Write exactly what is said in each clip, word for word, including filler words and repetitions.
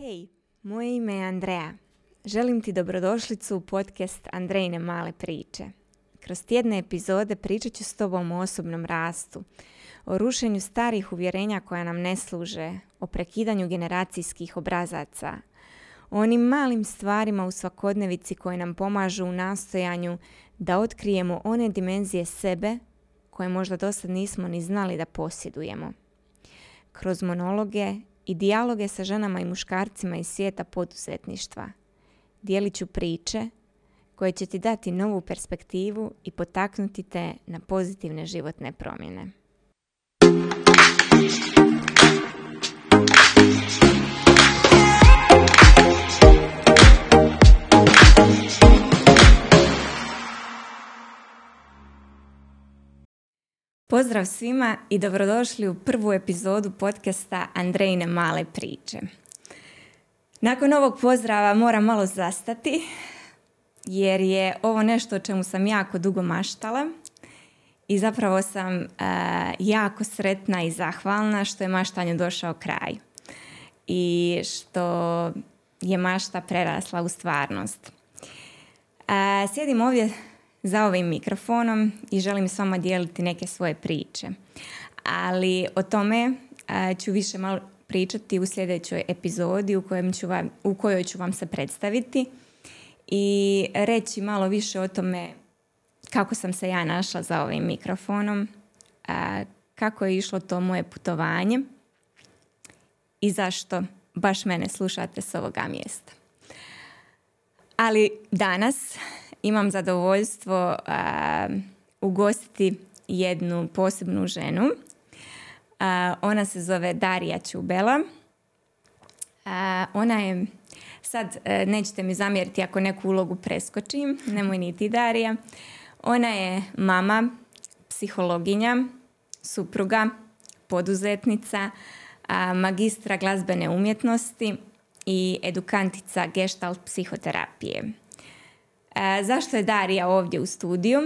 Hej, moje ime je Andreja. Želim ti dobrodošlicu u podcast Andreine male priče. Kroz tjedne epizode pričat ću s tobom o osobnom rastu, o rušenju starih uvjerenja koja nam ne služe, o prekidanju generacijskih obrazaca, o onim malim stvarima u svakodnevici koje nam pomažu u nastojanju da otkrijemo one dimenzije sebe koje možda dosad nismo ni znali da posjedujemo. Kroz monologe i dijaloge sa ženama i muškarcima iz svijeta poduzetništva. Dijelit ću priče koje će ti dati novu perspektivu i potaknuti te na pozitivne životne promjene. Pozdrav svima i dobrodošli u prvu epizodu podcasta Andreine male priče. Nakon ovog pozdrava moram malo zastati jer je ovo nešto o čemu sam jako dugo maštala i zapravo sam uh, jako sretna i zahvalna što je maštanju došao kraj i što je mašta prerasla u stvarnost. Uh, sjedim ovdje za ovim mikrofonom i želim s vama dijeliti neke svoje priče. Ali o tome a, ću više malo pričati u sljedećoj epizodi u, kojem ću vam, u kojoj ću vam se predstaviti i reći malo više o tome kako sam se ja našla za ovim mikrofonom, a, kako je išlo to moje putovanje i zašto baš mene slušate s ovoga mjesta. Ali danas imam zadovoljstvo a, ugostiti jednu posebnu ženu. A, ona se zove Darija Ćubela. A, ona je, sad a, nećete mi zamjeriti ako neku ulogu preskočim, nemoj niti Darija. Ona je mama, psihologinja, supruga, poduzetnica, a, magistra glazbene umjetnosti i edukantica geštalt psihoterapije. E, zašto je Darija ovdje u studiju?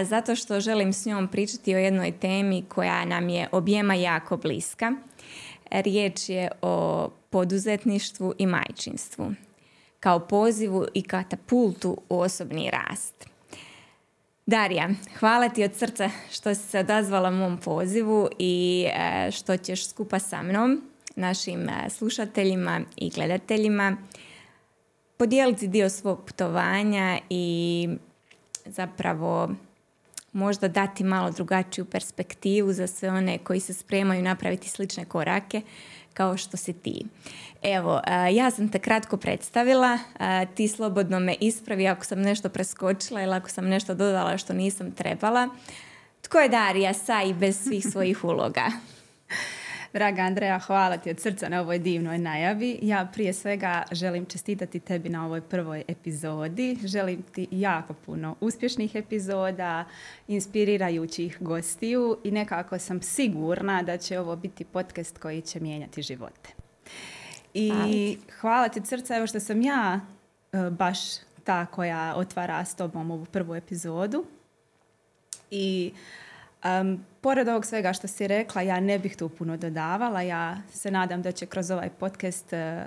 E, zato što želim s njom pričati o jednoj temi koja nam je objema jako bliska. Riječ je o poduzetništvu i majčinstvu, kao pozivu i katapultu u osobni rast. Darija, hvala ti od srca što si se odazvala mom pozivu i e, što ćeš skupa sa mnom, našim e, slušateljima i gledateljima, podijeliti dio svog putovanja i zapravo možda dati malo drugačiju perspektivu za sve one koji se spremaju napraviti slične korake kao što si ti. Evo, ja sam te kratko predstavila, ti slobodno me ispravi ako sam nešto preskočila ili ako sam nešto dodala što nisam trebala. Tko je Darija sa i bez svih svojih uloga? Draga Andreja, hvala ti od srca na ovoj divnoj najavi. Ja prije svega želim čestitati tebi na ovoj prvoj epizodi. Želim ti jako puno uspješnih epizoda, inspirirajućih gostiju i nekako sam sigurna da će ovo biti podcast koji će mijenjati živote. I hvala ti od srca evo što sam ja baš ta koja otvara s tobom ovu prvu epizodu. I Um, pored ovog svega što si rekla, ja ne bih tu puno dodavala. Ja se nadam da će kroz ovaj podcast uh,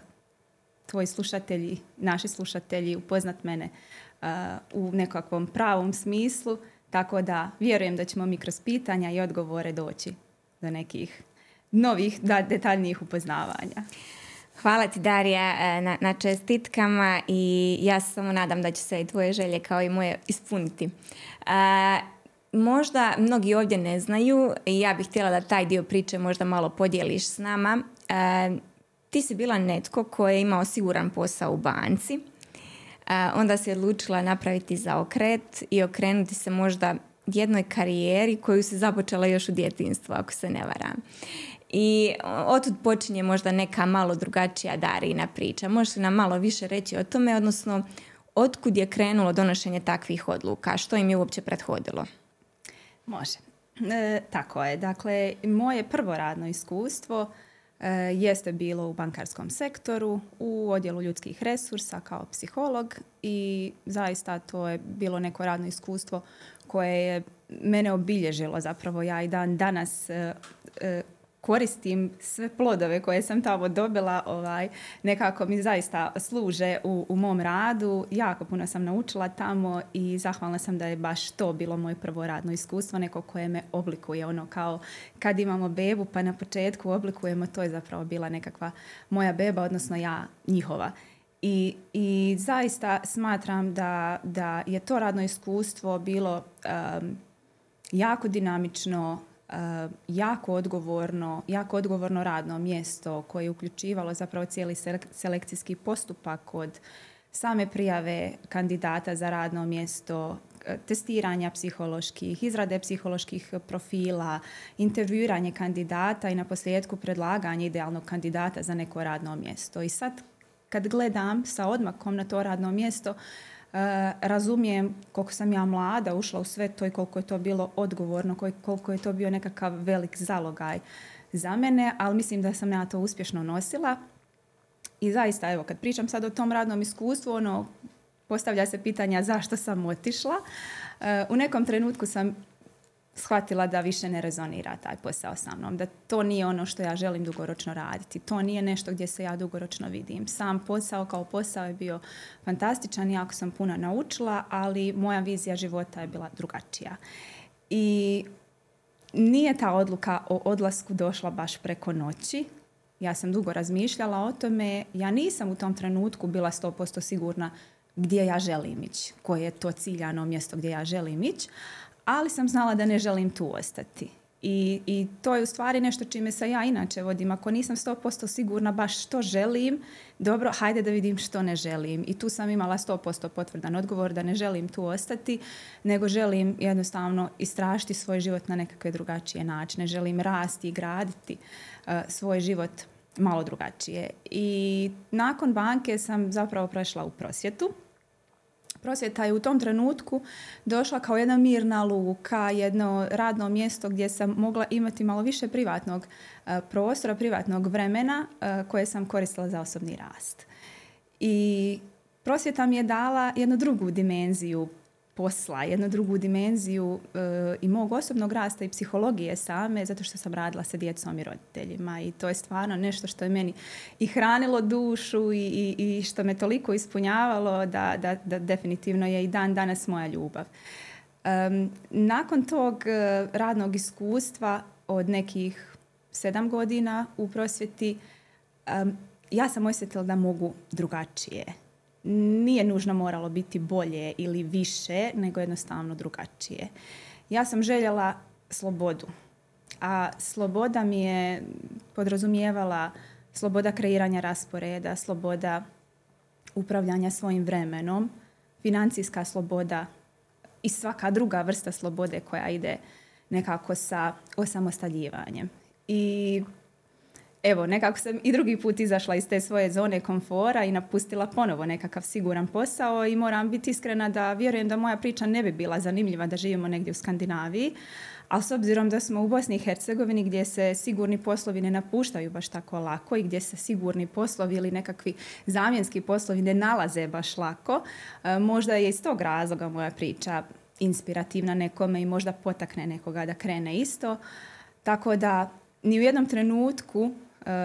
tvoji slušatelji, naši slušatelji upoznat mene uh, u nekakvom pravom smislu, tako da vjerujem da ćemo mi kroz pitanja i odgovore doći do nekih novih, da, detaljnijih upoznavanja. Hvala ti, Darija, na, na čestitkama i ja se samo nadam da će se i tvoje želje kao i moje ispuniti. Uh, Možda mnogi ovdje ne znaju i ja bih htjela da taj dio priče možda malo podijeliš s nama. E, ti si bila netko ko je imao siguran posao u banci, e, onda si odlučila napraviti zaokret i okrenuti se možda jednoj karijeri koju si započela još u djetinjstvu, ako se ne varam. I otud počinje možda neka malo drugačija Darijina priča. Možeš li nam malo više reći o tome, odnosno otkud je krenulo donošenje takvih odluka, što im je uopće prethodilo? Može. E, tako je. Dakle, moje prvo radno iskustvo e, jeste bilo u bankarskom sektoru, u odjelu ljudskih resursa kao psiholog i zaista to je bilo neko radno iskustvo koje je mene obilježilo zapravo. Ja i dan danas e, e, koristim sve plodove koje sam tamo dobila, ovaj, nekako mi zaista služe u, u mom radu. Jako puno sam naučila tamo i zahvalna sam da je baš to bilo moje prvo radno iskustvo, neko koje me oblikuje, ono kao kad imamo bebu pa na početku oblikujemo, to je zapravo bila nekakva moja beba, odnosno ja njihova. I, i zaista smatram da, da je to radno iskustvo bilo um, jako dinamično, Uh, jako odgovorno, jako odgovorno radno mjesto koje je uključivalo zapravo cijeli selek- selekcijski postupak od same prijave kandidata za radno mjesto, testiranja psiholoških, izrade psiholoških profila, intervjuiranje kandidata i naposljetku predlaganje idealnog kandidata za neko radno mjesto. I sad kad gledam sa odmakom na to radno mjesto, Uh, razumijem koliko sam ja mlada ušla u sve to i koliko je to bilo odgovorno, koliko je to bio nekakav velik zalogaj za mene, ali mislim da sam ja to uspješno nosila. I zaista, evo, kad pričam sad o tom radnom iskustvu, ono, postavlja se pitanja zašto sam otišla. Uh, u nekom trenutku sam shvatila da više ne rezonira taj posao sa mnom, da to nije ono što ja želim dugoročno raditi, to nije nešto gdje se ja dugoročno vidim. Sam posao kao posao je bio fantastičan, jako sam puno naučila, ali moja vizija života je bila drugačija. I nije ta odluka o odlasku došla baš preko noći. Ja sam dugo razmišljala o tome, ja nisam u tom trenutku bila sto posto sigurna gdje ja želim ići, koje je to ciljano mjesto gdje ja želim ići, ali sam znala da ne želim tu ostati. I, i to je u stvari nešto čime se ja inače vodim. Ako nisam sto posto sigurna baš što želim, dobro, hajde da vidim što ne želim. I tu sam imala sto posto potvrdan odgovor da ne želim tu ostati, nego želim jednostavno istražiti svoj život na nekakve drugačije načine. Želim rasti i graditi uh, svoj život malo drugačije. I nakon banke sam zapravo prešla u prosvjetu. Prosvjeta je u tom trenutku došla kao jedna mirna luka, jedno radno mjesto gdje sam mogla imati malo više privatnog e, prostora, privatnog vremena e, koje sam koristila za osobni rast. I prosvjeta mi je dala jednu drugu dimenziju posla, jednu drugu dimenziju e, i mog osobnog rasta i psihologije same, zato što sam radila sa djecom i roditeljima i to je stvarno nešto što je meni i hranilo dušu i, i, i što me toliko ispunjavalo da, da, da definitivno je i dan danas moja ljubav. Um, nakon tog radnog iskustva od nekih sedam godina u prosvjeti, um, ja sam osjetila da mogu drugačije. Nije nužno moralo biti bolje ili više, nego jednostavno drugačije. Ja sam željela slobodu, a sloboda mi je podrazumijevala sloboda kreiranja rasporeda, sloboda upravljanja svojim vremenom, financijska sloboda i svaka druga vrsta slobode koja ide nekako sa osamostaljivanjem. I evo, nekako sam i drugi put izašla iz te svoje zone komfora i napustila ponovo nekakav siguran posao i moram biti iskrena da vjerujem da moja priča ne bi bila zanimljiva da živimo negdje u Skandinaviji, ali s obzirom da smo u Bosni i Hercegovini gdje se sigurni poslovi ne napuštaju baš tako lako i gdje se sigurni poslovi ili nekakvi zamjenski poslovi ne nalaze baš lako, možda je iz tog razloga moja priča inspirativna nekome i možda potakne nekoga da krene isto. Tako da ni u jednom trenutku,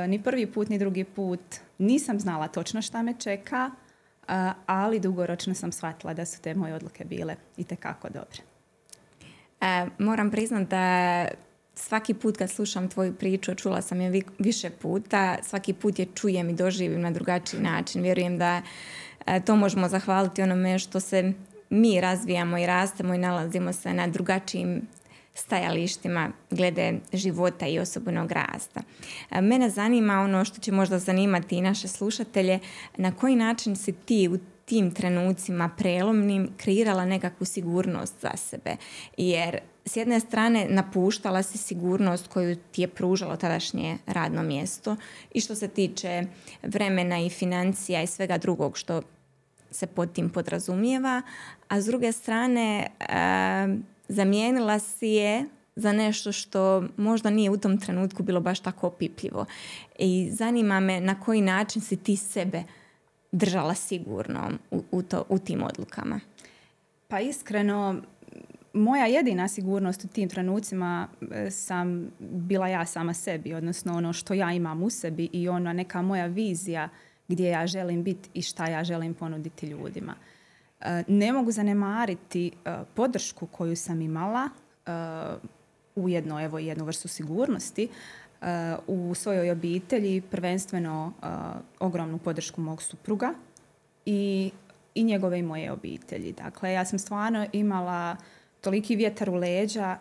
ni prvi put, ni drugi put nisam znala točno šta me čeka, ali dugoročno sam shvatila da su te moje odluke bile itekako dobre. E, moram priznati da svaki put kad slušam tvoju priču, čula sam je više puta, svaki put je čujem i doživim na drugačiji način. Vjerujem da to možemo zahvaliti onome što se mi razvijamo i rastemo i nalazimo se na drugačijim stajalištima glede života i osobnog rasta. Mene zanima ono što će možda zanimati i naše slušatelje, na koji način si ti u tim trenucima prelomnim kreirala nekakvu sigurnost za sebe. Jer s jedne strane napuštala si sigurnost koju ti je pružalo tadašnje radno mjesto i što se tiče vremena i financija i svega drugog što se pod tim podrazumijeva, a s druge strane e, zamijenila si je za nešto što možda nije u tom trenutku bilo baš tako opipljivo. I zanima me na koji način si ti sebe držala sigurno u, u, to, u tim odlukama. Pa iskreno, moja jedina sigurnost u tim trenucima sam bila ja sama sebi, odnosno ono što ja imam u sebi i ona neka moja vizija gdje ja želim biti i šta ja želim ponuditi ljudima. Ne mogu zanemariti podršku koju sam imala ujedno, evo, jednu vrstu sigurnosti u svojoj obitelji, prvenstveno ogromnu podršku mog supruga i, i njegove i moje obitelji. Dakle, ja sam stvarno imala toliki vjetar u leđa,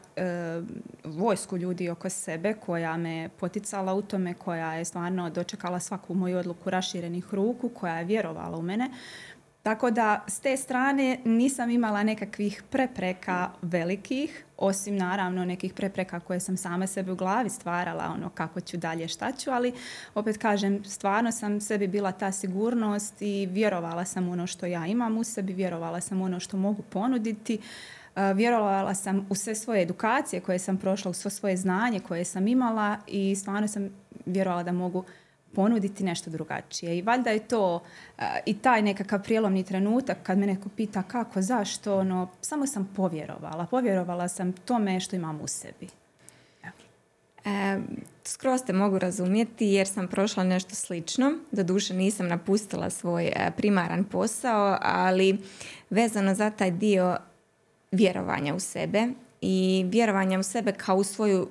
vojsku ljudi oko sebe koja me poticala u tome, koja je stvarno dočekala svaku moju odluku raširenih ruku, koja je vjerovala u mene. Tako da, s te strane nisam imala nekakvih prepreka velikih, osim naravno nekih prepreka koje sam sama sebi u glavi stvarala, ono kako ću dalje, šta ću, ali opet kažem, stvarno sam sebi bila ta sigurnost i vjerovala sam ono što ja imam u sebi, vjerovala sam ono što mogu ponuditi, vjerovala sam u sve svoje edukacije koje sam prošla, u sve svoje znanje koje sam imala i stvarno sam vjerovala da mogu ponuditi nešto drugačije. I valjda je to uh, i taj nekakav prijelomni trenutak kad me neko pita kako, zašto, ono, samo sam povjerovala. Povjerovala sam tome što imam u sebi. Ja. E, skroz te mogu razumjeti jer sam prošla nešto slično. Doduše nisam napustila svoj primaran posao, ali vezano za taj dio vjerovanja u sebe i vjerovanja u sebe kao u svoju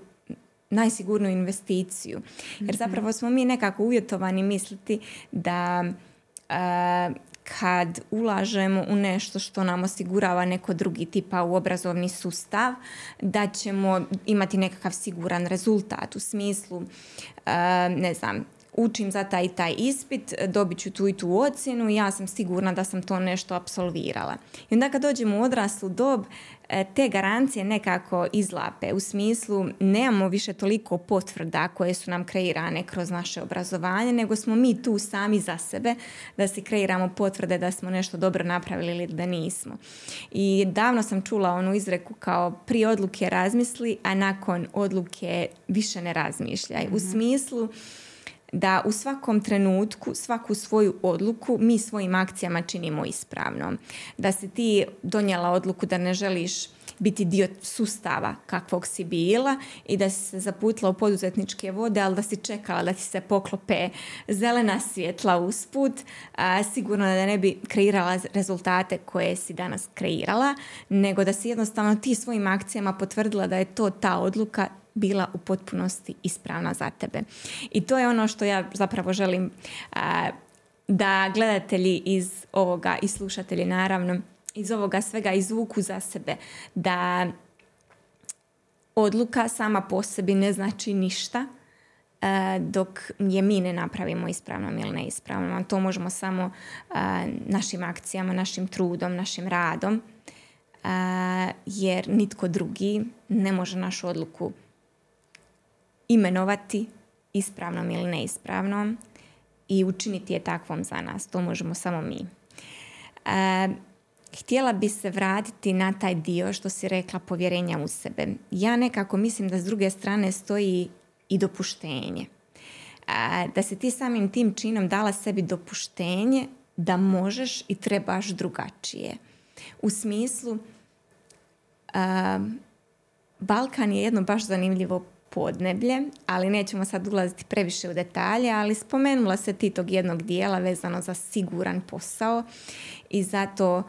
najsigurnu investiciju. Jer zapravo smo mi nekako uvjetovani misliti da e, kad ulažemo u nešto što nam osigurava neko drugi, tipa u obrazovni sustav, da ćemo imati nekakav siguran rezultat u smislu, e, ne znam, učim za taj i taj ispit, dobit ću tu i tu ocjenu i ja sam sigurna da sam to nešto apsolvirala. I onda kad dođemo u odraslu dob, te garancije nekako izlape. U smislu, nemamo više toliko potvrda koje su nam kreirane kroz naše obrazovanje, nego smo mi tu sami za sebe da si kreiramo potvrde da smo nešto dobro napravili ili da nismo. I davno sam čula onu izreku kao prije odluke razmisli, a nakon odluke više ne razmišljaj. U smislu da u svakom trenutku, svaku svoju odluku mi svojim akcijama činimo ispravno. Da si ti donijela odluku da ne želiš biti dio sustava kakvog si bila i da si se zaputila u poduzetničke vode, ali da si čekala da ti se poklope zelena svjetla usput, a, sigurno da ne bi kreirala rezultate koje si danas kreirala, nego da si jednostavno ti svojim akcijama potvrdila da je to ta odluka bila u potpunosti ispravna za tebe. I to je ono što ja zapravo želim a, da gledatelji iz ovoga i slušatelji naravno iz ovoga svega izvuku za sebe. Da odluka sama po sebi ne znači ništa a, dok je mi ne napravimo ispravnom ili neispravnom. To možemo samo a, našim akcijama, našim trudom, našim radom a, jer nitko drugi ne može našu odluku imenovati ispravnom ili neispravnom i učiniti je takvom za nas. To možemo samo mi. E, htjela bi se vratiti na taj dio što si rekla povjerenja u sebe. Ja nekako mislim da s druge strane stoji i dopuštenje. E, da si ti samim tim činom dala sebi dopuštenje da možeš i trebaš drugačije. U smislu, e, Balkan je jedno baš zanimljivo podneblje, ali nećemo sad ulaziti previše u detalje, ali spomenula se ti tog jednog dijela vezano za siguran posao i zato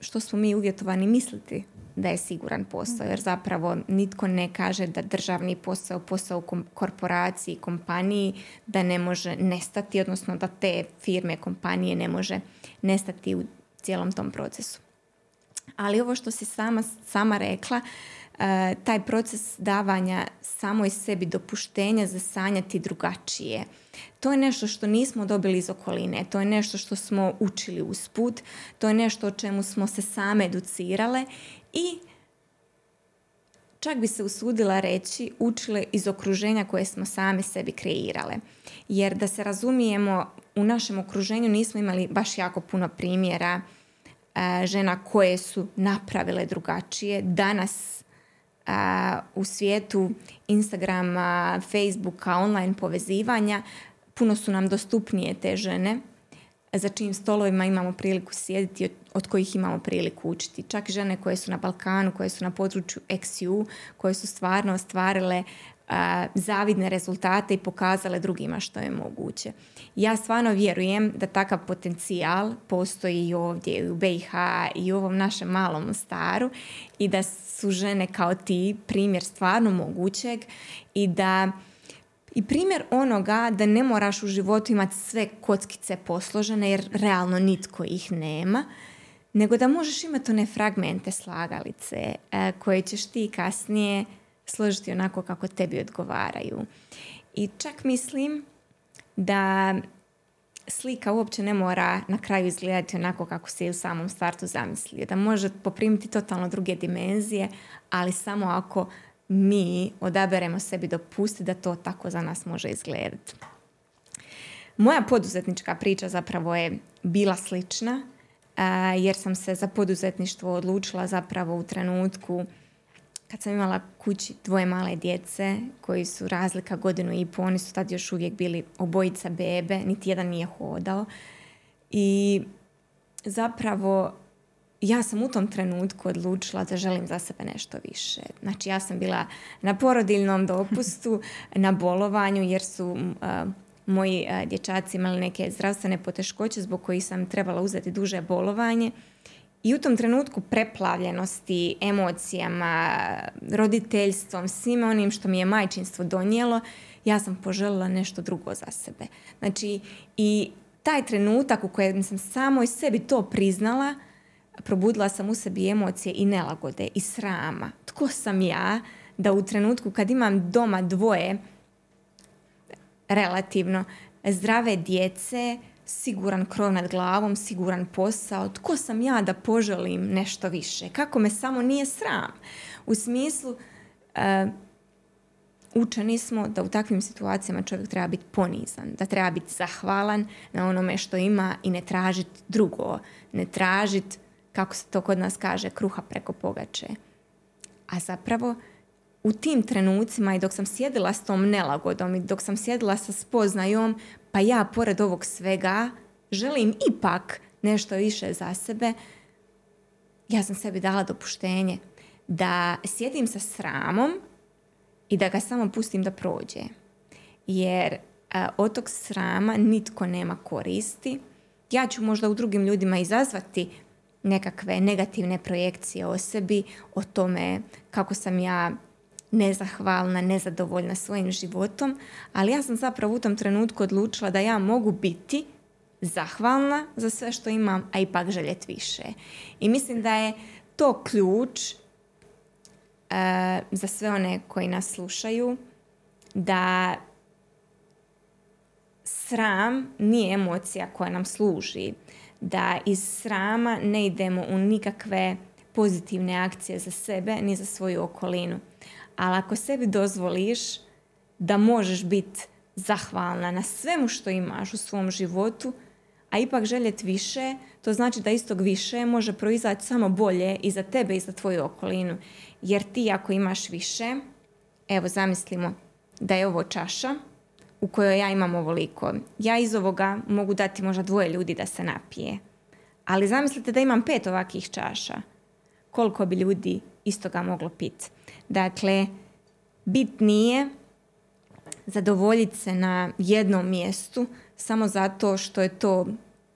što smo mi uvjetovani misliti da je siguran posao, jer zapravo nitko ne kaže da državni posao, posao u korporaciji, kompaniji, da ne može nestati, odnosno da te firme, kompanije ne može nestati u cijelom tom procesu. Ali ovo što si sama, sama rekla, E, taj proces davanja samoj sebi dopuštenja za sanjati drugačije. To je nešto što nismo dobili iz okoline, to je nešto što smo učili usput, to je nešto o čemu smo se same educirale i čak bi se usudila reći učile iz okruženja koje smo same sebi kreirale. Jer da se razumijemo, u našem okruženju nismo imali baš jako puno primjera e, žena koje su napravile drugačije. Danas Uh, u svijetu Instagrama, Facebooka, online povezivanja, puno su nam dostupnije te žene za čijim stolovima imamo priliku sjediti, od kojih imamo priliku učiti. Čak žene koje su na Balkanu, koje su na području eks ju, koje su stvarno ostvarile uh, zavidne rezultate i pokazale drugima što je moguće. Ja stvarno vjerujem da takav potencijal postoji i ovdje, i u be i ha, i u ovom našem malom Mostaru, i da su žene kao ti primjer stvarno mogućeg i da... I primjer onoga da ne moraš u životu imati sve kockice posložene jer realno nitko ih nema, nego da možeš imati one fragmente slagalice koje ćeš ti kasnije složiti onako kako tebi odgovaraju. I čak mislim da slika uopće ne mora na kraju izgledati onako kako se je u samom startu zamislio. Da može poprimiti totalno druge dimenzije, ali samo ako mi odaberemo sebi dopustiti da to tako za nas može izgledati. Moja poduzetnička priča zapravo je bila slična, jer sam se za poduzetništvo odlučila zapravo u trenutku kad sam imala kući dvoje male djece koji su razlika godinu i po, oni su tad još uvijek bili obojica bebe, niti jedan nije hodao. I zapravo ja sam u tom trenutku odlučila da želim za sebe nešto više. Znači, ja sam bila na porodiljnom dopustu, na bolovanju, jer su uh, moji uh, dječaci imali neke zdravstvene poteškoće zbog kojih sam trebala uzeti duže bolovanje. I u tom trenutku preplavljenosti emocijama, roditeljstvom, svime onim što mi je majčinstvo donijelo, ja sam poželjela nešto drugo za sebe. Znači, i taj trenutak u kojem sam samoj sebi to priznala, probudila sam u sebi emocije i nelagode i srama. Tko sam ja da u trenutku kad imam doma dvoje relativno zdrave djece, siguran krov nad glavom, siguran posao, tko sam ja da poželim nešto više? Kako me samo nije sram? U smislu, uh, učeni smo da u takvim situacijama čovjek treba biti ponizan, da treba biti zahvalan na onome što ima i ne tražiti drugo, ne tražiti, kako se to kod nas kaže, kruha preko pogače. A zapravo u tim trenucima i dok sam sjedila s tom nelagodom i dok sam sjedila sa spoznajom, pa ja pored ovog svega želim ipak nešto više za sebe, ja sam sebi dala dopuštenje da sjedim sa sramom i da ga samo pustim da prođe. Jer a, od tog srama nitko nema koristi. Ja ću možda u drugim ljudima izazvati nekakve negativne projekcije o sebi, o tome kako sam ja nezahvalna, nezadovoljna svojim životom, ali ja sam zapravo u tom trenutku odlučila da ja mogu biti zahvalna za sve što imam, a ipak željeti više. I mislim da je to ključ e, za sve one koji nas slušaju, da sram nije emocija koja nam služi, da iz srama ne idemo u nikakve pozitivne akcije za sebe ni za svoju okolinu. Ali ako sebi dozvoliš da možeš biti zahvalna na svemu što imaš u svom životu, a ipak željeti više, to znači da istog više može proizaći samo bolje i za tebe i za tvoju okolinu. Jer ti ako imaš više, evo zamislimo da je ovo čaša u kojoj ja imam ovoliko. Ja iz ovoga mogu dati možda dvoje ljudi da se napije. Ali zamislite da imam pet ovakvih čaša. Koliko bi ljudi iz toga moglo piti? Dakle, bit nije zadovoljiti se na jednom mjestu samo zato što je to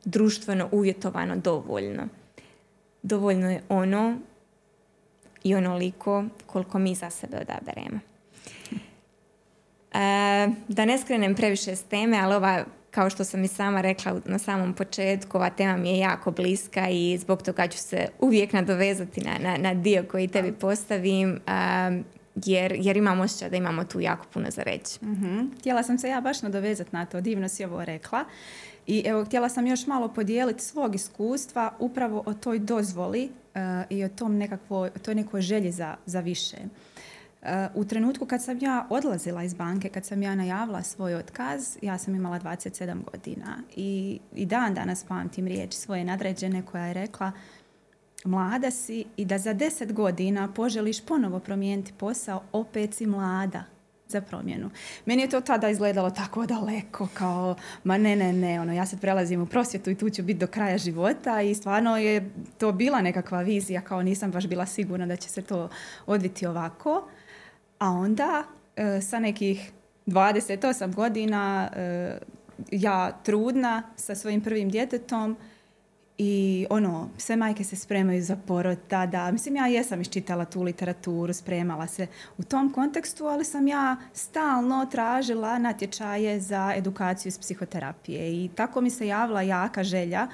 društveno uvjetovano dovoljno. Dovoljno je ono i onoliko koliko mi za sebe odaberemo. Da ne skrenem previše s teme, ali ova, kao što sam i sama rekla na samom početku, ova tema mi je jako bliska i zbog toga ću se uvijek nadovezati na, na, na dio koji tebi postavim, jer, jer imam osjećaj da imamo tu jako puno za reći. Mm-hmm. Htjela sam se ja baš nadovezati na to, divno si ovo rekla. I evo, htjela sam još malo podijeliti svog iskustva upravo o toj dozvoli uh, i o tom nekakvoj, o toj nekoj želji za, za više. U trenutku kad sam ja odlazila iz banke, kad sam ja najavila svoj otkaz, ja sam imala dvadeset sedam godina i, i dan danas pamtim riječ svoje nadređene koja je rekla: mlada si i da za deset godina poželiš ponovo promijeniti posao, opet si mlada. za promjenu. Meni je to tada izgledalo tako daleko, kao, ma ne, ne, ne, ono, ja sad prelazim u prosvjetu i tu ću biti do kraja života, i stvarno je to bila nekakva vizija, kao nisam baš bila sigurna da će se to odviti ovako. A onda e, sa nekih dvadeset osam godina, e, ja trudna sa svojim prvim djetetom, i ono, sve majke se spremaju za porod tada. Mislim, ja jesam iščitala tu literaturu, spremala se u tom kontekstu, ali sam ja stalno tražila natječaje za edukaciju iz psihoterapije. I tako mi se javila jaka želja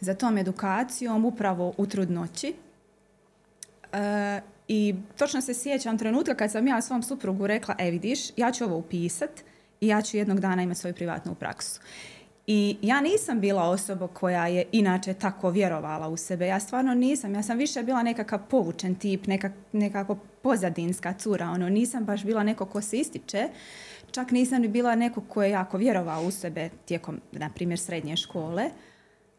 za tom edukacijom upravo u trudnoći. E, I točno se sjećam trenutka kad sam ja svom suprugu rekla, e vidiš, ja ću ovo upisat i ja ću jednog dana imati svoju privatnu praksu. I ja nisam bila osoba koja je inače tako vjerovala u sebe. Ja stvarno nisam. Ja sam više bila nekakav povučen tip, nekak, nekako pozadinska cura. Ono, nisam baš bila neko ko se ističe. Čak nisam ni bila neko ko je jako vjerovao u sebe tijekom, na primjer, srednje škole.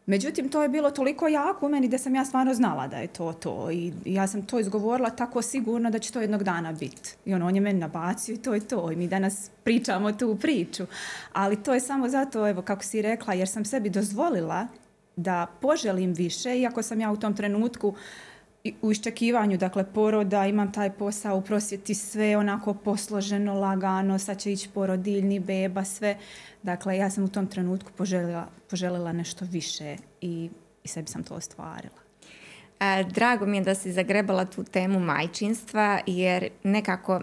Međutim, to je bilo toliko jako u meni da sam ja stvarno znala da je to to. I ja sam to izgovorila tako sigurno da će to jednog dana biti. I ono, on je meni nabacio i to je to. I mi danas pričamo tu priču. Ali to je samo zato, evo, kako si rekla, jer sam sebi dozvolila da poželim više, iako sam ja u tom trenutku u iščekivanju, dakle, poroda, imam taj posao u prosvjeti, sve onako posloženo, lagano, sad će ići porodiljni, beba, sve. Dakle, ja sam u tom trenutku poželjela, poželjela nešto više i, i sebi sam to ostvarila. E, drago mi je da si zagrebala tu temu majčinstva, jer nekako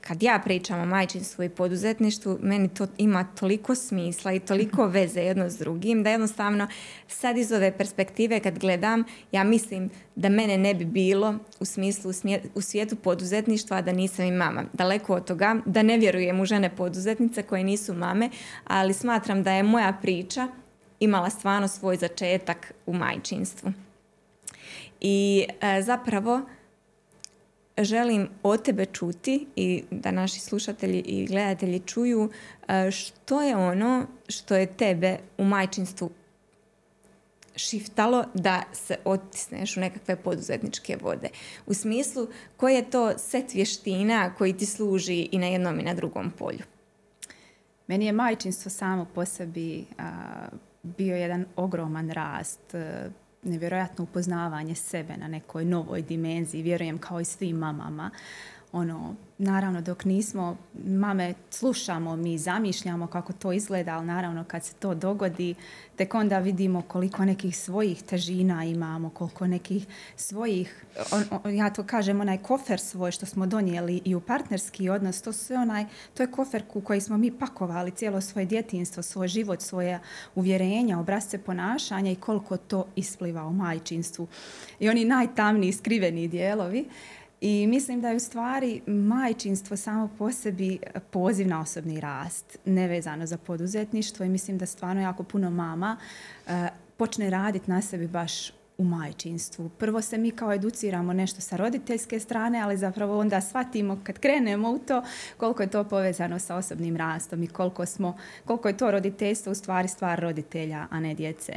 kad ja pričam o majčinstvu i poduzetništvu, meni to ima toliko smisla i toliko veze jedno s drugim, da jednostavno sad iz ove perspektive kad gledam, ja mislim da mene ne bi bilo u smislu u svijetu poduzetništva da nisam i mama. Daleko od toga, da ne vjerujem u žene poduzetnice koje nisu mame, ali smatram da je moja priča imala stvarno svoj začetak u majčinstvu. I e, zapravo želim od tebe čuti i da naši slušatelji i gledatelji čuju što je ono što je tebe u majčinstvu šiftalo da se otisneš u nekakve poduzetničke vode. U smislu, koji je to set vještina koji ti služi i na jednom i na drugom polju? Meni je majčinstvo samo po sebi a, bio jedan ogroman rast, nevjerojatno upoznavanje sebe na nekoj novoj dimenziji, vjerujem kao i svim mamama. Ono, naravno, dok nismo mame, slušamo, mi zamišljamo kako to izgleda, ali naravno kad se to dogodi, tek onda vidimo koliko nekih svojih težina imamo, koliko nekih svojih, on, on, ja to kažem, onaj kofer svoj što smo donijeli i u partnerski odnos, to, sve onaj, to je kofer u koji smo mi pakovali cijelo svoje djetinjstvo, svoj život, svoje uvjerenja, obrazce ponašanja i koliko to ispliva u majčinstvu. I oni najtamniji, skriveni dijelovi. I mislim da je u stvari majčinstvo samo po sebi poziv na osobni rast, nevezano za poduzetništvo, i mislim da stvarno jako puno mama uh, počne raditi na sebi baš u majčinstvu. Prvo se mi kao educiramo nešto sa roditeljske strane, ali zapravo onda shvatimo kad krenemo u to koliko je to povezano sa osobnim rastom i koliko, smo, koliko je to roditeljstvo u stvari stvar roditelja, a ne djece.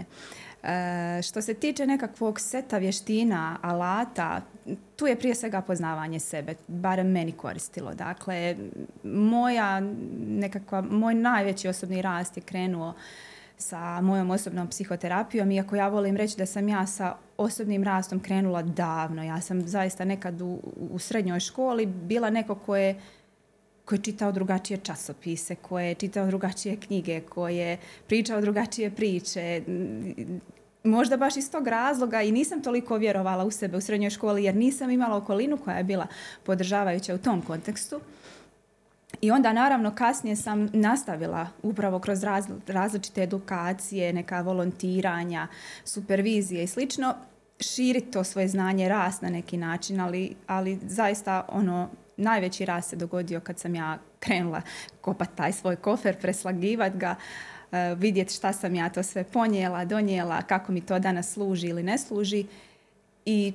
E, što se tiče nekakvog seta vještina, alata, tu je prije svega poznavanje sebe, barem meni koristilo. Dakle, moja, nekakva, moj najveći osobni rast je krenuo sa mojom osobnom psihoterapijom, iako ja volim reći da sam ja sa osobnim rastom krenula davno. Ja sam zaista nekad u, u srednjoj školi bila neko ko je, ko je čitao drugačije časopise, ko je čitao drugačije knjige, ko je pričao drugačije priče. Možda baš iz tog razloga i nisam toliko vjerovala u sebe u srednjoj školi, jer nisam imala okolinu koja je bila podržavajuća u tom kontekstu. I onda naravno kasnije sam nastavila upravo kroz različite edukacije, neka volontiranja, supervizije i slično, širiti to svoje znanje, rast na neki način, ali, ali zaista ono, najveći rast se dogodio kad sam ja krenula kopati taj svoj kofer, preslagivati ga, vidjeti šta sam ja to sve ponijela, donijela, kako mi to danas služi ili ne služi. I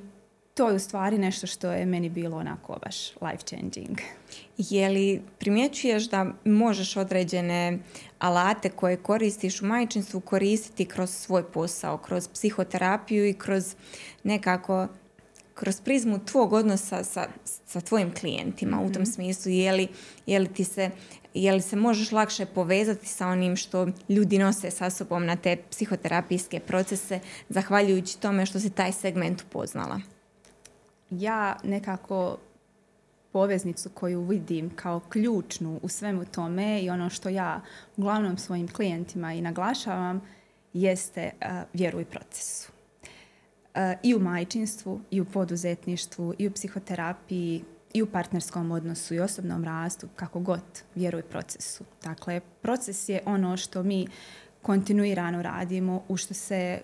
to je u stvari nešto što je meni bilo onako baš life changing. Je li primjećuješ da možeš određene alate koje koristiš u majčinstvu koristiti kroz svoj posao, kroz psihoterapiju i kroz nekako kroz prizmu tvog odnosa sa, sa tvojim klijentima, mm-hmm. u tom smislu je li, je li ti se, je li se možeš lakše povezati sa onim što ljudi nose sa sobom na te psihoterapijske procese, zahvaljujući tome što si taj segment upoznala? Ja nekako poveznicu koju vidim kao ključnu u svemu tome i ono što ja uglavnom svojim klijentima i naglašavam jeste uh, vjeruj procesu. Uh, I u majčinstvu, i u poduzetništvu, i u psihoterapiji, i u partnerskom odnosu, i osobnom rastu, kako god, vjeruj procesu. Dakle, proces je ono što mi kontinuirano radimo, u što se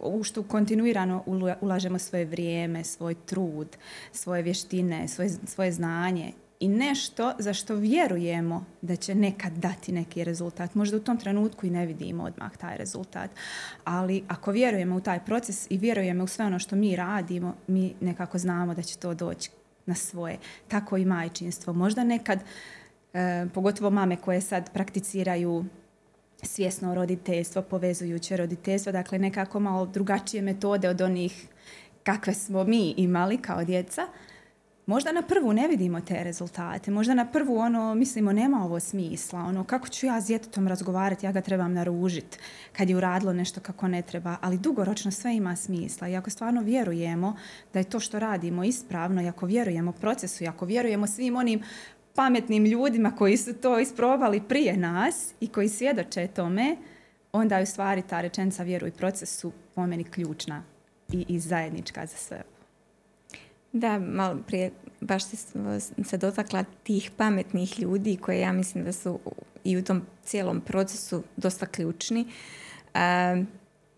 u što kontinuirano ulažemo svoje vrijeme, svoj trud, svoje vještine, svoje, svoje znanje i nešto za što vjerujemo da će nekad dati neki rezultat. Možda u tom trenutku i ne vidimo odmah taj rezultat, ali ako vjerujemo u taj proces i vjerujemo u sve ono što mi radimo, mi nekako znamo da će to doći na svoje. Tako i majčinstvo. Možda nekad, e, pogotovo mame koje sad prakticiraju svjesno roditeljstvo, povezujuće roditeljstvo, dakle nekako malo drugačije metode od onih kakve smo mi imali kao djeca, možda na prvu ne vidimo te rezultate, možda na prvu ono, mislimo nema ovo smisla, ono kako ću ja s djetetom razgovarati, ja ga trebam naružiti kad je uradilo nešto kako ne treba, ali dugoročno sve ima smisla i ako stvarno vjerujemo da je to što radimo ispravno i ako vjerujemo procesu i ako vjerujemo svim onim pametnim ljudima koji su to isprobali prije nas i koji svjedoče tome, onda je u stvari ta rečenica vjeruj procesu po meni ključna i, i zajednička za sve. Da, malo prije baš se, se dotakla tih pametnih ljudi koje ja mislim da su i u tom cijelom procesu dosta ključni. Uh,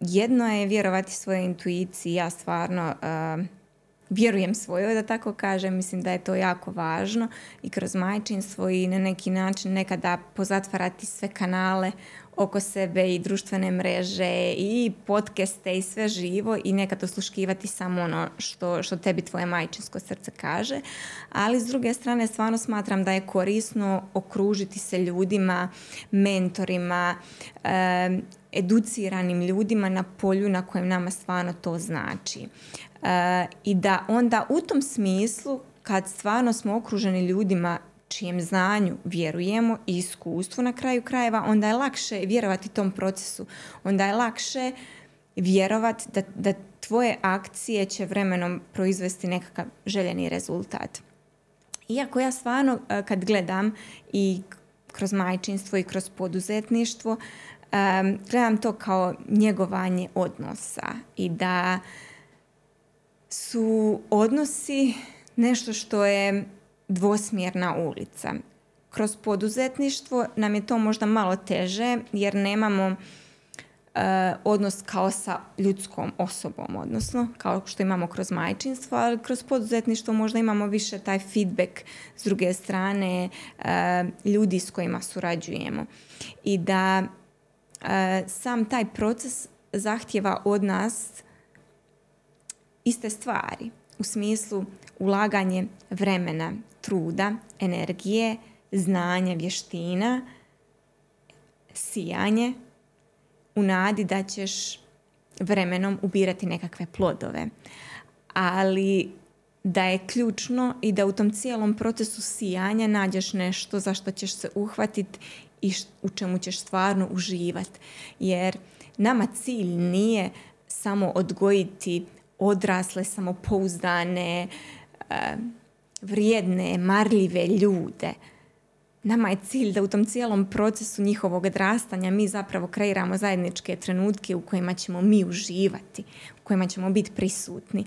jedno je vjerovati svojoj intuiciji, ja stvarno... Uh, vjerujem svojoj, da tako kažem, mislim da je to jako važno i kroz majčinstvo i na neki način nekada pozatvarati sve kanale oko sebe i društvene mreže i podcaste i sve živo i nekad osluškivati samo ono što, što tebi tvoje majčinsko srce kaže, ali s druge strane stvarno smatram da je korisno okružiti se ljudima, mentorima, eh, educiranim ljudima na polju na kojem nama stvarno to znači. Uh, i da onda u tom smislu kad stvarno smo okruženi ljudima čijem znanju vjerujemo i iskustvu na kraju krajeva, onda je lakše vjerovati tom procesu. Onda je lakše vjerovati da, da tvoje akcije će vremenom proizvesti nekakav željeni rezultat. Iako ja stvarno uh, kad gledam i kroz majčinstvo i kroz poduzetništvo, um, gledam to kao njegovanje odnosa i da su odnosi nešto što je dvosmjerna ulica. Kroz poduzetništvo nam je to možda malo teže jer nemamo e, odnos kao sa ljudskom osobom, odnosno kao što imamo kroz majčinstvo, ali kroz poduzetništvo možda imamo više taj feedback s druge strane e, ljudi s kojima surađujemo. I da e, sam taj proces zahtjeva od nas iste stvari, u smislu ulaganje vremena, truda, energije, znanja, vještina, sijanje, u nadi da ćeš vremenom ubirati nekakve plodove. Ali da je ključno i da u tom cijelom procesu sijanja nađeš nešto za što ćeš se uhvatiti i u čemu ćeš stvarno uživati. Jer nama cilj nije samo odgojiti odrasle, samopouzdane, vrijedne, marljive ljude. Nama je cilj da u tom cijelom procesu njihovog odrastanja mi zapravo kreiramo zajedničke trenutke u kojima ćemo mi uživati, u kojima ćemo biti prisutni.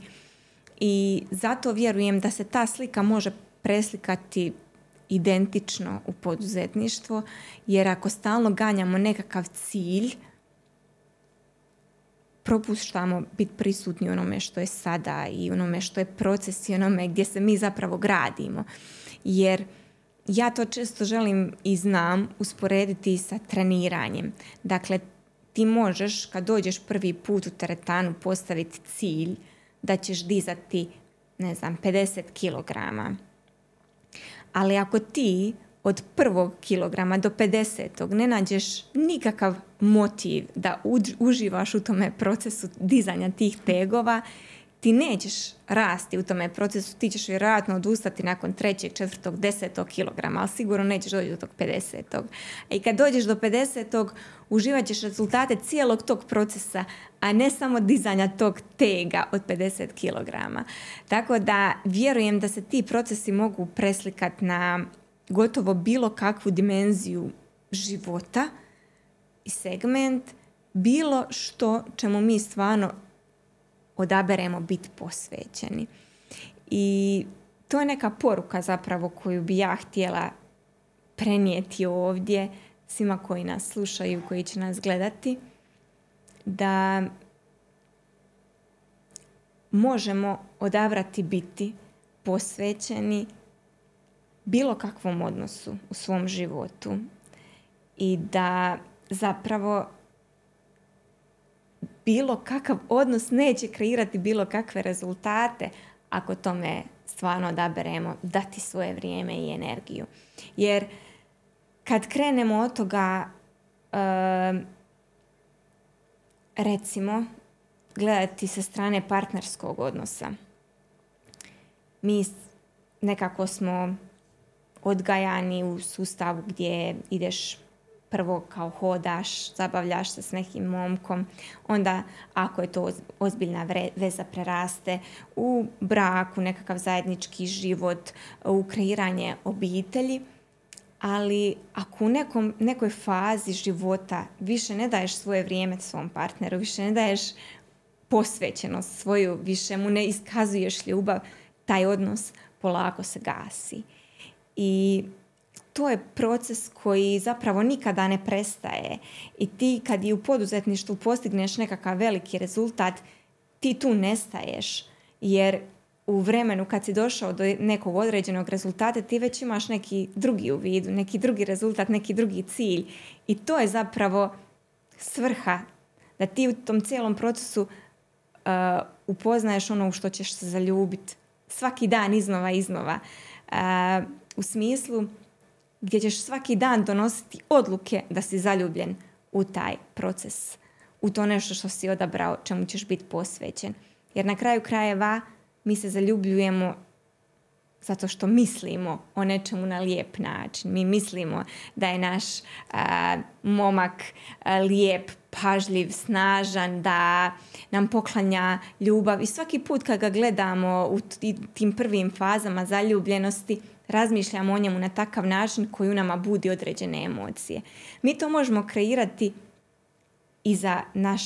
I zato vjerujem da se ta slika može preslikati identično u poduzetništvo, jer ako stalno ganjamo nekakav cilj, propuštamo biti prisutni onome što je sada i onome što je proces i onome gdje se mi zapravo gradimo. Jer ja to često želim i znam usporediti sa treniranjem. Dakle, ti možeš kad dođeš prvi put u teretanu postaviti cilj da ćeš dizati, ne znam, pedeset kilograma. Ali ako ti od prvog kilograma do pedesetog ne nađeš nikakav motiv da uživaš u tome procesu dizanja tih tegova, ti nećeš rasti u tome procesu, ti ćeš vjerojatno odustati nakon trećeg, četvrtog, desetog kilograma, ali sigurno nećeš doći do tog pedesetog. I kad dođeš do pedesetog, uživat ćeš rezultate cijelog tog procesa, a ne samo dizanja tog tega od pedeset kilograma. Tako da vjerujem da se ti procesi mogu preslikati na gotovo bilo kakvu dimenziju života i segment, bilo što čemu mi stvarno odaberemo biti posvećeni. I to je neka poruka zapravo koju bi ja htjela prenijeti ovdje svima koji nas slušaju, koji će nas gledati, da možemo odabrati biti posvećeni bilo kakvom odnosu u svom životu i da zapravo bilo kakav odnos neće kreirati bilo kakve rezultate ako tome stvarno odaberemo dati svoje vrijeme i energiju. Jer kad krenemo od toga, recimo, gledati sa strane partnerskog odnosa, mi nekako smo odgajani u sustavu gdje ideš prvo kao hodaš, zabavljaš se s nekim momkom, onda ako je to ozbiljna veza preraste u braku, nekakav zajednički život, u kreiranje obitelji, ali ako u nekom, nekoj fazi života više ne daješ svoje vrijeme svom partneru, više ne daješ posvećenost svoju, više mu ne iskazuješ ljubav, taj odnos polako se gasi. I to je proces koji zapravo nikada ne prestaje i ti kad i u poduzetništvu postigneš nekakav veliki rezultat, ti tu nestaješ, jer u vremenu kad si došao do nekog određenog rezultata ti već imaš neki drugi u vidu, neki drugi rezultat, neki drugi cilj i to je zapravo svrha, da ti u tom cijelom procesu uh, upoznaješ ono u što ćeš se zaljubiti svaki dan iznova iznova uh, u smislu gdje ćeš svaki dan donositi odluke da si zaljubljen u taj proces, u to nešto što si odabrao, čemu ćeš biti posvećen. Jer na kraju krajeva mi se zaljubljujemo zato što mislimo o nečemu na lijep način. Mi mislimo da je naš a, momak a, lijep, pažljiv, snažan, da nam poklanja ljubav i svaki put kad ga gledamo u tim prvim fazama zaljubljenosti, razmišljamo o njemu na takav način koji u nama budi određene emocije. Mi to možemo kreirati i za naš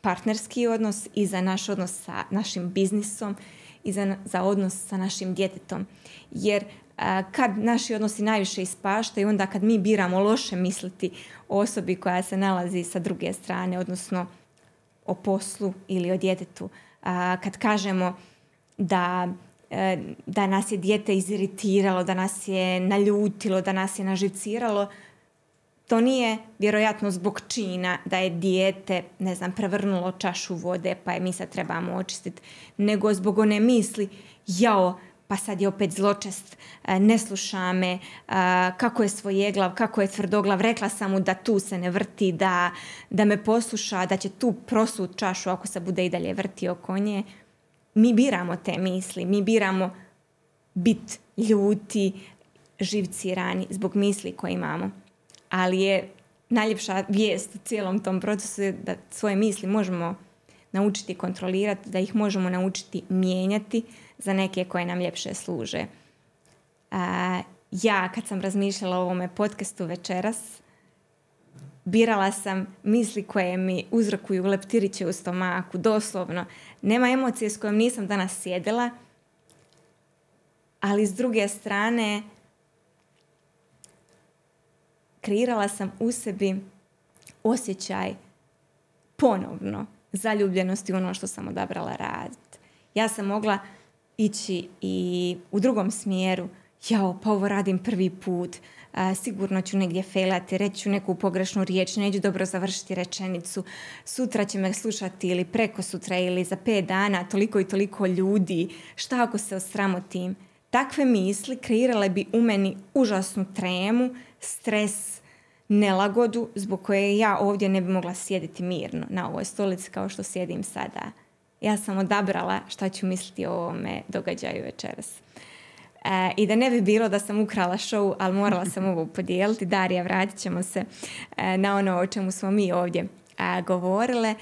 partnerski odnos, i za naš odnos sa našim biznisom, i za, za odnos sa našim djetetom. Jer a, kad naši odnosi najviše ispaštaju, onda kad mi biramo loše misliti o osobi koja se nalazi sa druge strane, odnosno o poslu ili o djetetu, a, kad kažemo da da nas je dijete iziritiralo, da nas je naljutilo, da nas je naživciralo, to nije vjerojatno zbog čina da je dijete, ne znam, prevrnulo čašu vode pa je mi sad trebamo očistiti, nego zbog one misli, jao, pa sad je opet zločest, ne sluša me, kako je svojeglav, kako je tvrdoglav, rekla sam mu da tu se ne vrti, da, da me posluša, da će tu prosut čašu ako se bude i dalje vrtio oko nje. Mi biramo te misli, mi biramo biti ljuti, živcirani zbog misli koje imamo. Ali je najljepša vijest u cijelom tom procesu da svoje misli možemo naučiti kontrolirati, da ih možemo naučiti mijenjati za neke koje nam ljepše služe. A, ja kad sam razmišljala o ovome podcastu večeras, birala sam misli koje mi uzrokuju leptiriće u stomaku, doslovno. Nema emocije s kojom nisam danas sjedila, ali s druge strane kreirala sam u sebi osjećaj ponovno zaljubljenosti u ono što sam odabrala raditi. Ja sam mogla ići i u drugom smjeru, jao, pa ovo radim prvi put, a, sigurno ću negdje failati, reći ću neku pogrešnu riječ, neću dobro završiti rečenicu, sutra će me slušati ili preko sutra ili za pet dana, toliko i toliko ljudi, šta ako se osramotim? Takve misli kreirale bi u meni užasnu tremu, stres, nelagodu, zbog koje ja ovdje ne bi mogla sjediti mirno na ovoj stolici kao što sjedim sada. ja sam odabrala šta ću misliti o ovome događaju večeras. E, I da ne bi bilo da sam ukrala show, ali morala sam ovo podijeliti. Darija, vratit ćemo se e, na ono o čemu smo mi ovdje e, govorile.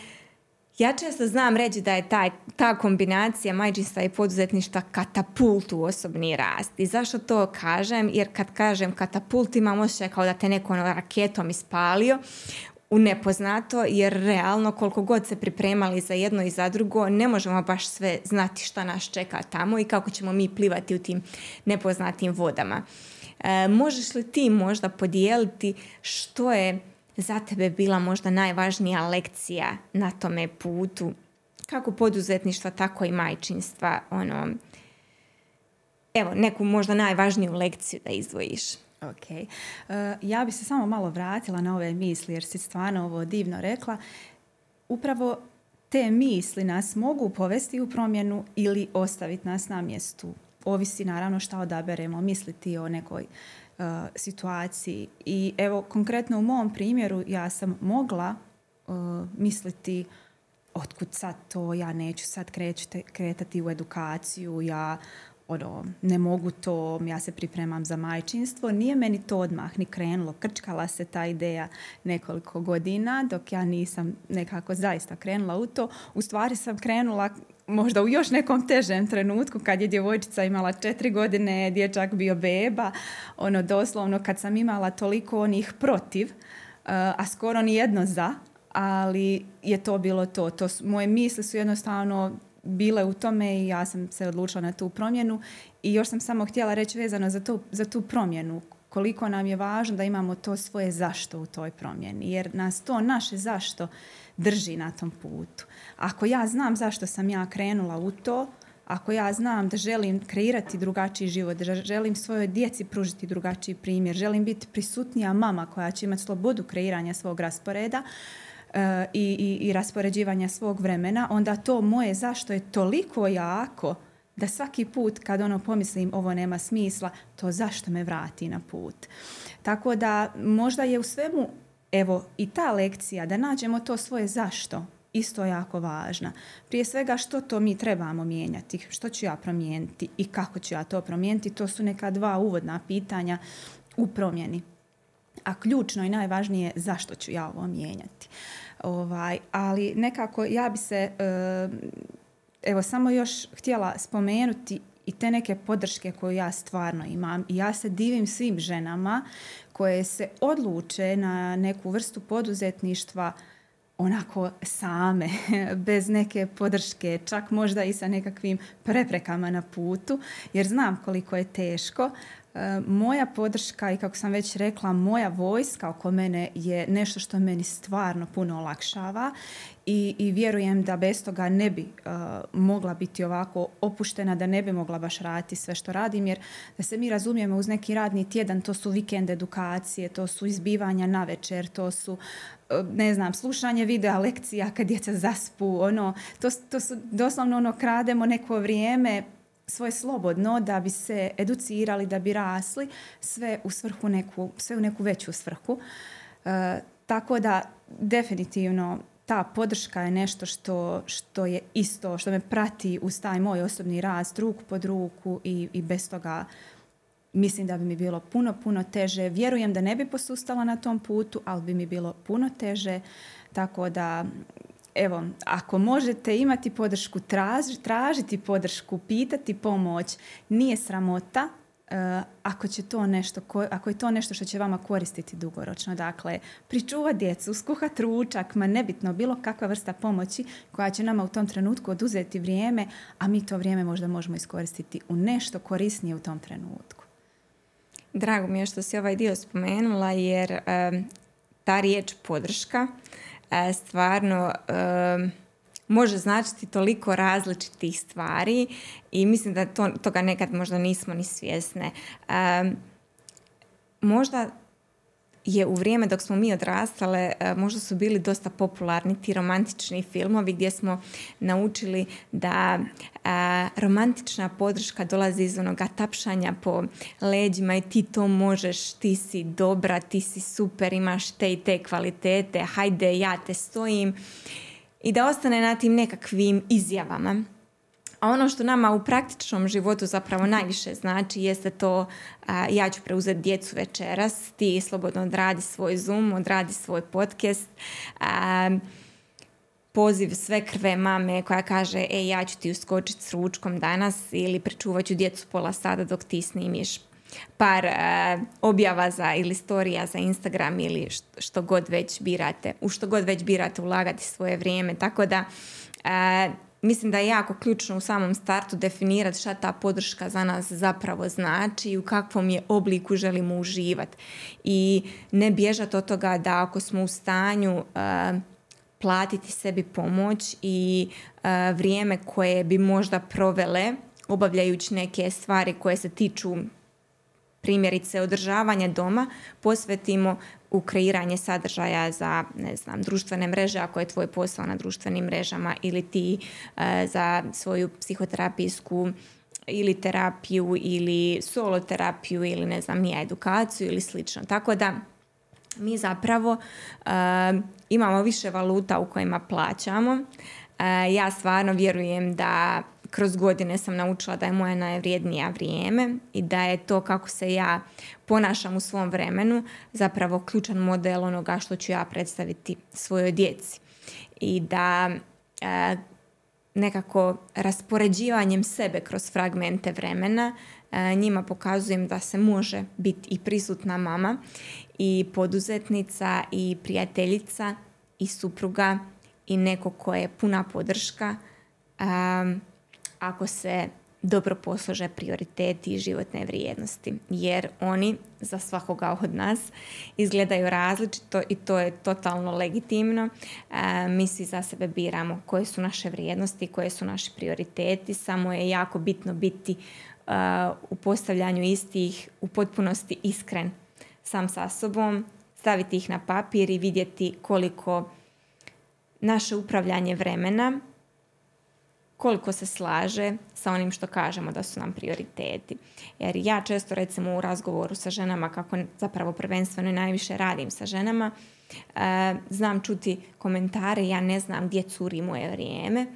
Ja često znam reći da je taj, ta kombinacija majčinstva i poduzetništva katapult u osobni rast. I zašto to kažem? Jer kad kažem katapult, imam osjećaj kao da te neko raketom ispalio u nepoznato, jer realno koliko god se pripremali za jedno i za drugo, ne možemo baš sve znati šta nas čeka tamo i kako ćemo mi plivati u tim nepoznatim vodama. E, možeš li ti možda podijeliti što je za tebe bila možda najvažnija lekcija na tome putu, kako poduzetništva, tako i majčinstva, ono, evo, neku možda najvažniju lekciju da izdvojiš? Ok. Uh, ja bi se samo malo vratila na ove misli, jer si stvarno ovo divno rekla. Upravo te misli nas mogu povesti u promjenu ili ostaviti nas na mjestu. Ovisi naravno šta odaberemo, misliti o nekoj uh, situaciji. I evo, konkretno u mom primjeru ja sam mogla uh, misliti otkud sad to, ja neću sad krećete, kretati u edukaciju, ja... Ono, ne mogu to, ja se pripremam za majčinstvo. Nije meni to odmah ni krenulo. Krčkala se ta ideja nekoliko godina dok ja nisam nekako zaista krenula u to. U stvari sam krenula možda u još nekom težem trenutku kad je djevojčica imala četiri godine, dječak bio beba. Ono, doslovno kad sam imala toliko onih protiv, a skoro ni jedno za, ali je to bilo to. to su, moje misli su jednostavno bile u tome i ja sam se odlučila na tu promjenu. I još sam samo htjela reći vezano za tu, za tu promjenu, koliko nam je važno da imamo to svoje zašto u toj promjeni, jer nas to naše zašto drži na tom putu. Ako ja znam zašto sam ja krenula u to, ako ja znam da želim kreirati drugačiji život, da želim svojoj djeci pružiti drugačiji primjer, želim biti prisutnija mama koja će imati slobodu kreiranja svog rasporeda, I, i, i raspoređivanja svog vremena, onda to moje zašto je toliko jako da svaki put kad ono pomislim ovo nema smisla, to zašto me vrati na put. Tako da možda je u svemu, evo, i ta lekcija da nađemo to svoje zašto isto jako važna. Prije svega što to mi trebamo mijenjati, što ću ja promijeniti i kako ću ja to promijeniti, to su neka dva uvodna pitanja u promjeni. A ključno i najvažnije je zašto ću ja ovo mijenjati. Ovaj, ali nekako ja bi se evo samo još htjela spomenuti i te neke podrške koje ja stvarno imam. I ja se divim svim ženama koje se odluče na neku vrstu poduzetništva onako same, bez neke podrške, čak možda i sa nekakvim preprekama na putu, jer znam koliko je teško. Moja podrška i, kako sam već rekla, moja vojska oko mene je nešto što meni stvarno puno olakšava i, i vjerujem da bez toga ne bi uh, mogla biti ovako opuštena, da ne bi mogla baš raditi sve što radim, jer da se mi razumijemo, uz neki radni tjedan to su vikend edukacije, to su izbivanja na večer, to su ne znam, slušanje videa, lekcija kad djeca zaspu, ono, to, to su doslovno ono, krademo neko vrijeme svoje slobodno da bi se educirali, da bi rasli, sve u svrhu neku, sve u neku veću svrhu. E, tako da definitivno ta podrška je nešto što, što je isto, što me prati uz taj moj osobni rast, ruku pod ruku i, i bez toga mislim da bi mi bilo puno, puno teže. Vjerujem da ne bi posustala na tom putu, ali bi mi bilo puno teže. Tako da, evo, ako možete imati podršku, traži, tražiti podršku, pitati pomoć, nije sramota uh, ako će to nešto, ko, ako je to nešto što će vama koristiti dugoročno. Dakle, pričuvat djecu, skuhat ručak, ma nebitno, bilo kakva vrsta pomoći koja će nama u tom trenutku oduzeti vrijeme, a mi to vrijeme možda možemo iskoristiti u nešto korisnije u tom trenutku. Drago mi je što si ovaj dio spomenula, jer um, ta riječ podrška stvarno um, može značiti toliko različitih stvari i mislim da to, toga nekad možda nismo ni svjesne. Um, možda je u vrijeme dok smo mi odrastale, možda su bili dosta popularni ti romantični filmovi gdje smo naučili da a, romantična podrška dolazi iz onoga tapšanja po leđima i ti to možeš, ti si dobra, ti si super, imaš te i te kvalitete, hajde ja te stojim. i da ostane na tim nekakvim izjavama. A ono što nama u praktičnom životu zapravo najviše znači jeste to a, ja ću preuzeti djecu večeras, ti slobodno odradi svoj Zoom, odradi svoj podcast, a, poziv sve krve mame koja kaže e, ja ću ti uskočiti s ručkom danas ili pričuvat ću djecu pola sada dok ti snimiš par a, objava za ili storija za Instagram ili što, što god već birate, u što god već birate ulagati svoje vrijeme. Tako da a, mislim da je jako ključno u samom startu definirati šta ta podrška za nas zapravo znači i u kakvom je obliku želimo uživati. I ne bježati od toga da ako smo u stanju uh, platiti sebi pomoć i uh, vrijeme koje bi možda provele obavljajući neke stvari koje se tiču primjerice održavanja doma, posvetimo u kreiranje sadržaja za, ne znam, društvene mreže, ako je tvoj posao na društvenim mrežama, ili ti e, za svoju psihoterapijsku ili terapiju ili solo terapiju ili, ne znam, nije edukaciju ili slično. Tako da mi zapravo e, imamo više valuta u kojima plaćamo. E, ja stvarno vjerujem da kroz godine sam naučila da je moja najvrijednija vrijeme i da je to kako se ja ponašam u svom vremenu zapravo ključan model onoga što ću ja predstaviti svojoj djeci. I da e, nekako raspoređivanjem sebe kroz fragmente vremena e, njima pokazujem da se može biti i prisutna mama i poduzetnica i prijateljica i supruga i neko ko je puna podrška e, ako se dobro poslože prioriteti i životne vrijednosti. Jer oni za svakoga od nas izgledaju različito i to je totalno legitimno. E, mi svi za sebe biramo koje su naše vrijednosti, koje su naši prioriteti. Samo je jako bitno biti e, u postavljanju istih, u potpunosti iskren sam sa sobom, staviti ih na papir i vidjeti koliko naše upravljanje vremena koliko se slaže sa onim što kažemo da su nam prioriteti. Jer ja često, recimo, u razgovoru sa ženama, kako zapravo prvenstveno i najviše radim sa ženama, eh, znam čuti komentare, ja ne znam gdje curi moje vrijeme.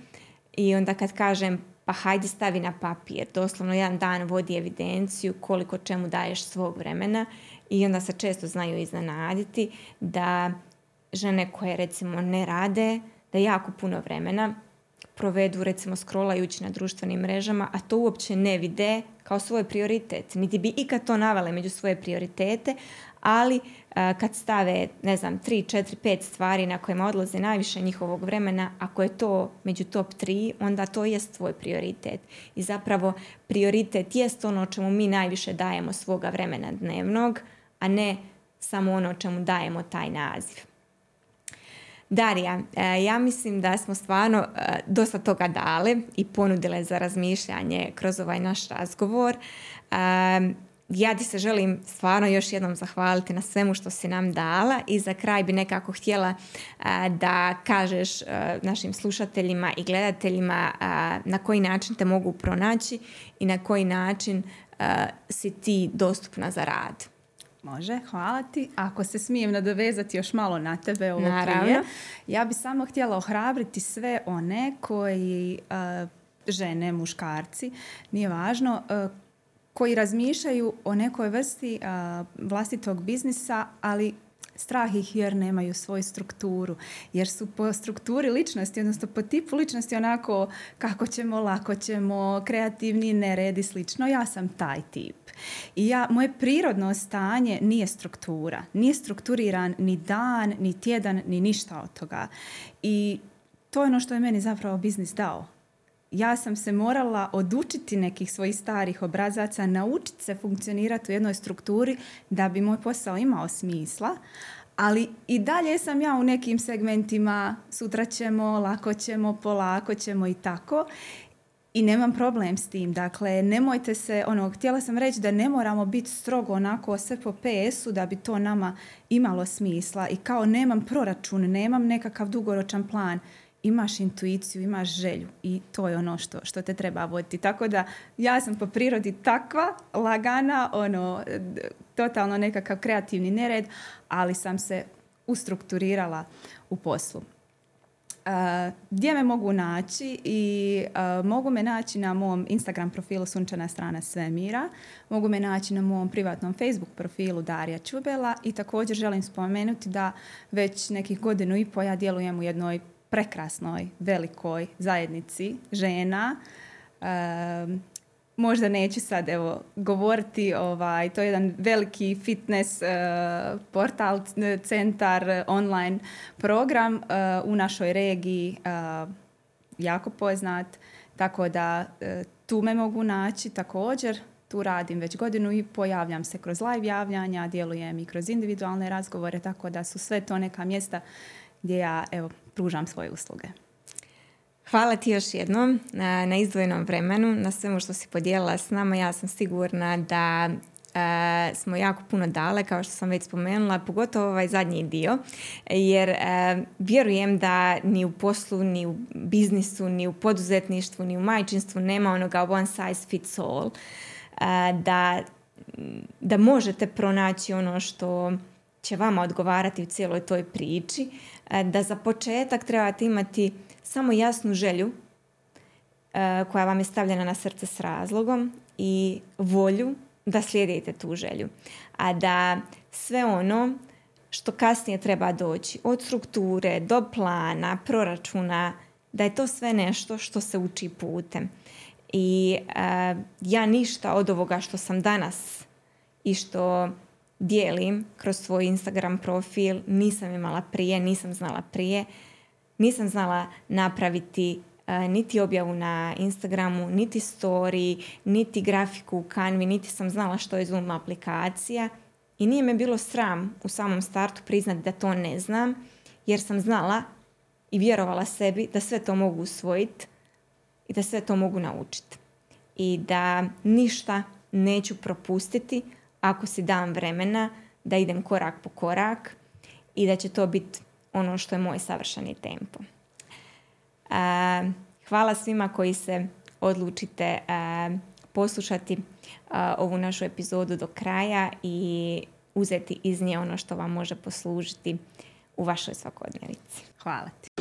I onda kad kažem, pa hajde stavi na papir, doslovno jedan dan vodi evidenciju koliko čemu daješ svog vremena i onda se često znaju iznenaditi da žene koje, recimo, ne rade, da jako puno vremena provedu, recimo, scrollajući na društvenim mrežama, a to uopće ne vide kao svoj prioritet. Niti bi ikad to navale među svoje prioritete, ali a, kad stave, ne znam, tri, četiri, pet stvari na kojima odlaze najviše njihovog vremena, ako je to među top tri, onda to jest tvoj prioritet. I zapravo prioritet jest ono čemu mi najviše dajemo svoga vremena dnevnog, a ne samo ono čemu dajemo taj naziv. Darija, ja mislim da smo stvarno dosta toga dale i ponudile za razmišljanje kroz ovaj naš razgovor. Ja ti se želim stvarno još jednom zahvaliti na svemu što si nam dala i za kraj bi nekako htjela da kažeš našim slušateljima i gledateljima na koji način te mogu pronaći i na koji način si ti dostupna za rad. Može, hvala ti. Ako se smijem nadovezati još malo na tebe ovo prije, ja bi samo htjela ohrabriti sve one koji, žene, muškarci, nije važno, koji razmišljaju o nekoj vrsti vlastitog biznisa, ali strah ih jer nemaju svoju strukturu, jer su po strukturi ličnosti, odnosno po tipu ličnosti onako kako ćemo, lako ćemo, kreativni, neredi, slično. Ja sam taj tip. I ja, moje prirodno stanje nije struktura. Nije strukturiran ni dan, ni tjedan, ni ništa od toga. I to je ono što je meni zapravo biznis dao. Ja sam se morala odučiti nekih svojih starih obrazaca, naučiti se funkcionirati u jednoj strukturi da bi moj posao imao smisla, ali i dalje sam ja u nekim segmentima sutra ćemo, lako ćemo, polako ćemo i tako. I nemam problem s tim. Dakle, nemojte se, ono, htjela sam reći da ne moramo biti strogo onako sve po P S-u da bi to nama imalo smisla. I kao nemam proračun, nemam nekakav dugoročan plan. Imaš intuiciju, imaš želju i to je ono što, što te treba voditi. Tako da ja sam po prirodi takva, lagana, ono, totalno nekakav kreativni nered, ali sam se ustrukturirala u poslu. Uh, gdje me mogu naći i uh, mogu me naći na mom Instagram profilu Sunčana strana Svemira, mogu me naći na mom privatnom Facebook profilu Darija Ćubela i također želim spomenuti da već nekih godinu i po ja djelujem u jednoj prekrasnoj, velikoj zajednici žena. Uh, možda neću sad evo, govoriti, ovaj, to je jedan veliki fitness uh, portal, centar, online program uh, u našoj regiji, uh, jako poznat, tako da uh, tu me mogu naći također, tu radim već godinu i pojavljam se kroz live javljanja, djelujem i kroz individualne razgovore, tako da su sve to neka mjesta gdje ja evo, pružam svoje usluge. Hvala ti još jednom na, na izdvojenom vremenu, na svemu što si podijelila s nama. Ja sam sigurna da e, smo jako puno dale, kao što sam već spomenula, pogotovo ovaj zadnji dio, jer e, vjerujem da ni u poslu, ni u biznisu, ni u poduzetništvu, ni u majčinstvu nema onoga one size fits all, e, da, da možete pronaći ono što će vama odgovarati u cijeloj toj priči, e, da za početak trebate imati samo jasnu želju uh, koja vam je stavljena na srce s razlogom i volju da slijedite tu želju. A da sve ono što kasnije treba doći, od strukture do plana, proračuna, da je to sve nešto što se uči putem. I uh, ja ništa od ovoga što sam danas i što dijelim kroz svoj Instagram profil nisam imala prije, nisam znala prije. Nisam znala napraviti uh, niti objavu na Instagramu, niti story, niti grafiku u Canvi, niti sam znala što je Zoom aplikacija. I nije me bilo sram u samom startu priznati da to ne znam, jer sam znala i vjerovala sebi da sve to mogu usvojiti i da sve to mogu naučiti. I da ništa neću propustiti ako si dam vremena da idem korak po korak i da će to biti ono što je moj savršeni tempo. Uh, hvala svima koji se odlučite uh, poslušati uh, ovu našu epizodu do kraja i uzeti iz nje ono što vam može poslužiti u vašoj svakodnevici. Hvala ti.